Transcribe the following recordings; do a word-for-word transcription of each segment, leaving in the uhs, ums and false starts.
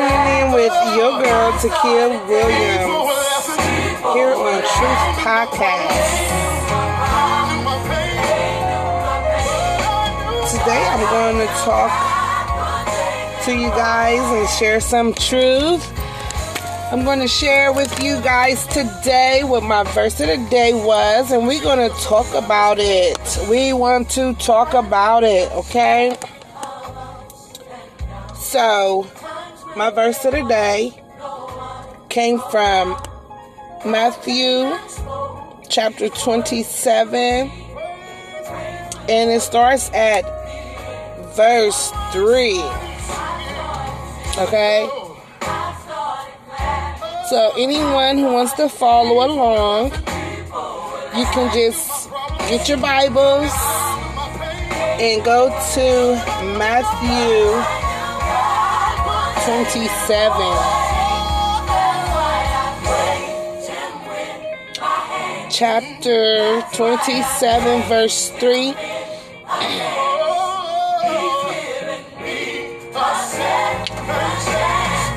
tuning in with your girl, Takiyah Williams, here on Truth Podcast. Today I'm going to talk to you guys and share some truth. I'm going to share with you guys today what my verse of the day was, and we're going to talk about it. We want to talk about it, okay? So, my verse of the day came from Matthew chapter twenty-seven, and it starts at verse three, okay? So anyone who wants to follow along, you can just get your Bibles and go to Matthew twenty-seven. Chapter twenty-seven, verse three.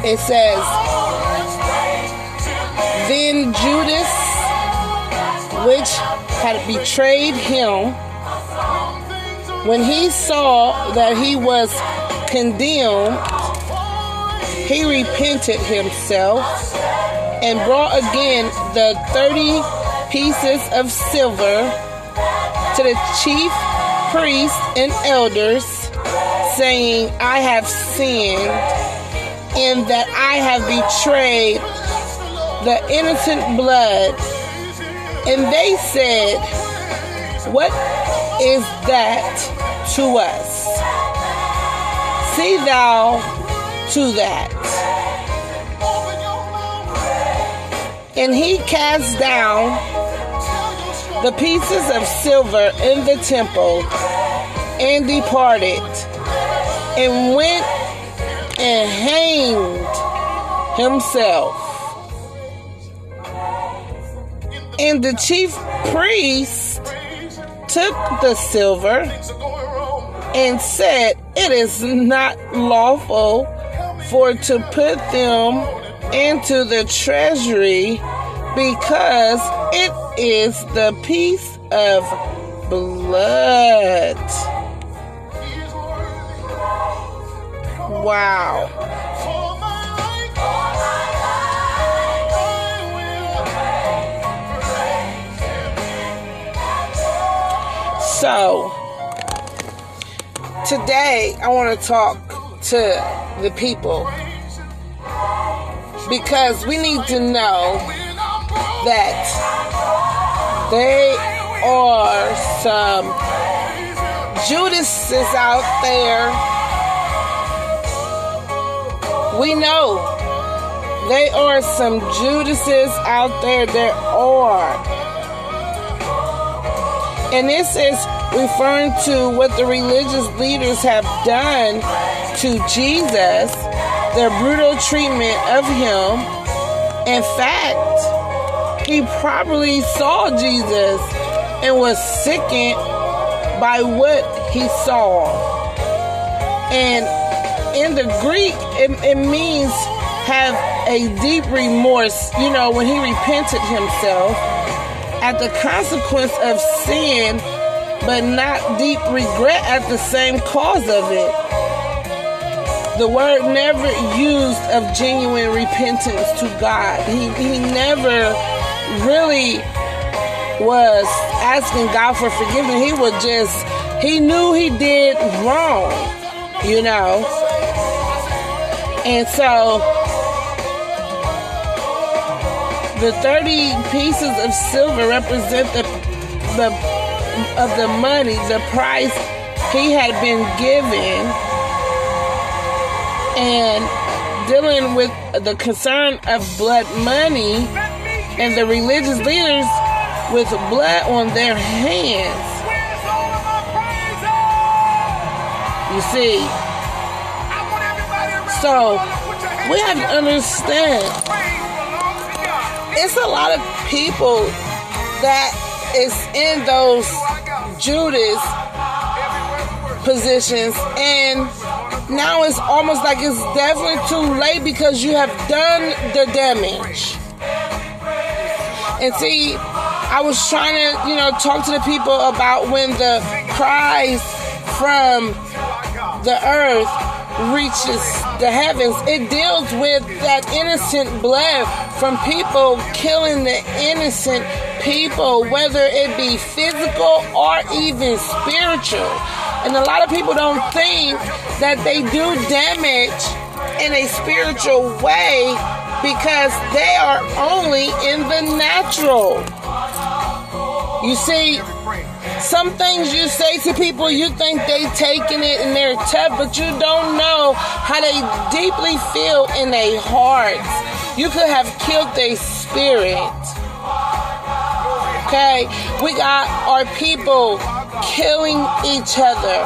It says, "Then Judas, which had betrayed him, when he saw that he was condemned, he repented himself and brought again the thirty pieces of silver to the chief priests and elders, saying, 'I have sinned in that I have betrayed the innocent blood.' And they said, 'What is that to us? See thou to that.' And he cast down the pieces of silver in the temple and departed, and went and hanged himself. And the chief priest took the silver and said, 'It is not lawful for to put them into the treasury, because it is the piece of blood.'" Wow. So, today I want to talk to the people, because we need to know that there are some Judases out there. We know there are some Judases out there. There are. And this is referring to what the religious leaders have done to Jesus, their brutal treatment of him. In fact, he probably saw Jesus and was sickened by what he saw. And in the Greek, it, it means have a deep remorse, you know, when he repented himself at the consequence of sin, but not deep regret at the same cause of it. The word never used of genuine repentance to God. He, he never really was asking God for forgiveness. He would just, he knew he did wrong, you know. And so the thirty pieces of silver represent the, the of the money, the price he had been given, and dealing with the concern of blood money and the religious leaders with blood on their hands. You see, so we have to understand, it's a lot of people that is in those Judas positions and now it's almost like it's definitely too late because you have done the damage. And see, I was trying to, you know, talk to the people about when the cries from the earth reaches the heavens. It deals with that innocent blood from people killing the innocent people, whether it be physical or even spiritual. And a lot of people don't think that they do damage in a spiritual way because they are only in the natural. You see, some things you say to people, you think they taking it and they're tough, but you don't know how they deeply feel in their hearts. You could have killed their spirit. Okay, we got our people killing each other,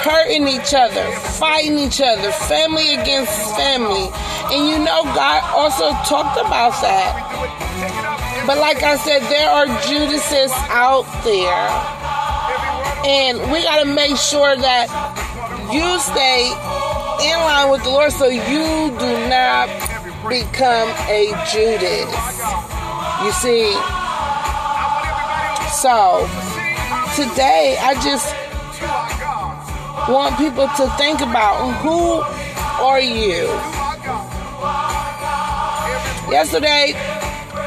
hurting each other, fighting each other, family against family. And you know, God also talked about that. But like I said, there are Judases out there. And we got to make sure that you stay in line with the Lord so you do not become a Judas. You see? So today, I just want people to think about, who are you? Yesterday,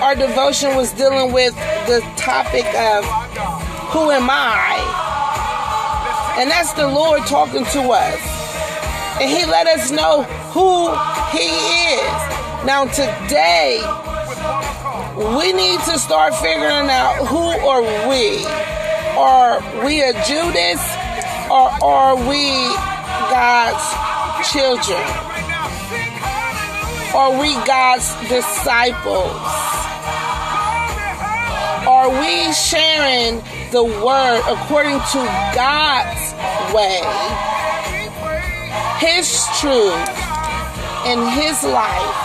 our devotion was dealing with the topic of, who am I? And that's the Lord talking to us. And He let us know who He is. Now today, we need to start figuring out, who are we? Are we a Judas? Or are we God's children? Are we God's disciples? Are we sharing the word according to God's way, His truth, and His life?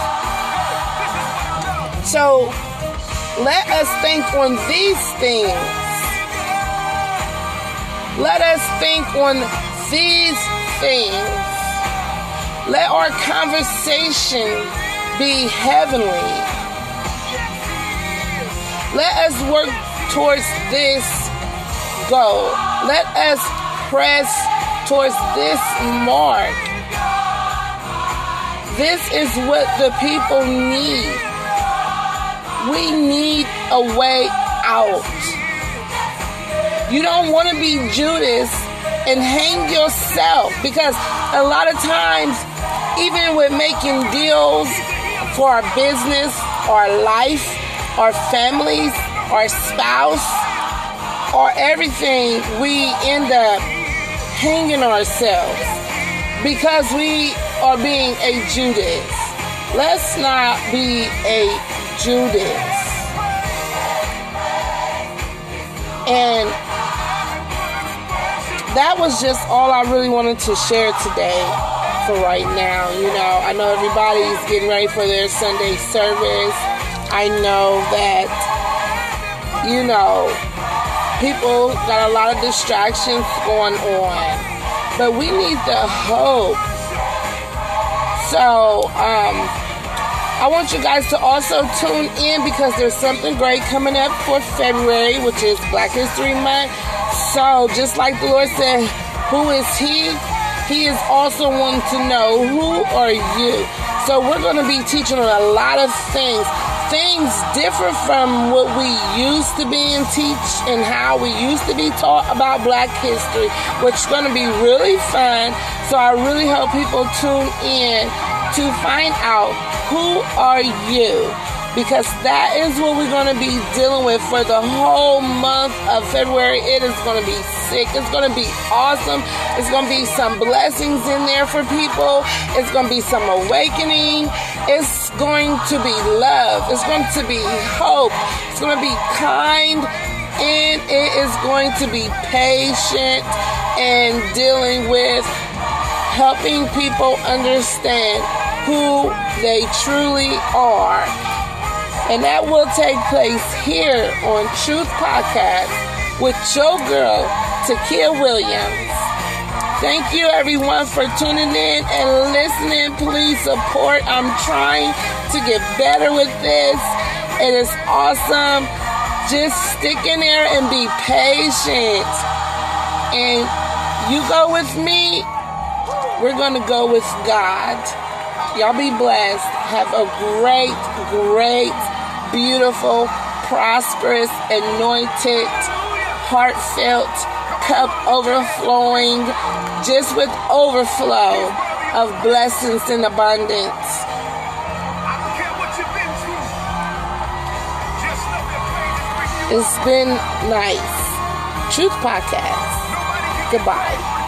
So let us think on these things. Let us think on these things. Let our conversation be heavenly. Let us work towards this goal. Let us press towards this mark. This is what the people need. We need a way out. You don't want to be Judas and hang yourself, because a lot of times, even with making deals for our business, our life, our families, our spouse, or everything, we end up hanging ourselves because we are being a Judas. Let's not be a Judas. And that was just all I really wanted to share today for right now. You know, I know everybody's getting ready for their Sunday service. I know that, you know, people got a lot of distractions going on. But we need the hope. So, um, I want you guys to also tune in, because there's something great coming up for February, which is Black History Month. So, just like the Lord said, who is He? He is also wanting to know, who are you? So, we're going to be teaching on a lot of things. Things different from what we used to be and teach, and how we used to be taught about Black history, which is going to be really fun. So, I really hope people tune in to find out, who are you? Because that is what we're going to be dealing with for the whole month of February. It is going to be sick. It's going to be awesome. It's going to be some blessings in there for people. It's going to be some awakening. It's going to be love. It's going to be hope. It's going to be kind. And it is going to be patient and dealing with helping people understand who they truly are. And that will take place here on Truth Podcast with your girl, Takiyah Williams. Thank you, everyone, for tuning in and listening. Please support. I'm trying to get better with this. It is awesome. Just stick in there and be patient. And you go with me. We're going to go with God. Y'all be blessed. Have a great, great, beautiful, prosperous, anointed, heartfelt, cup overflowing, just with overflow of blessings and abundance. It's been nice. Truth Podcast. Goodbye.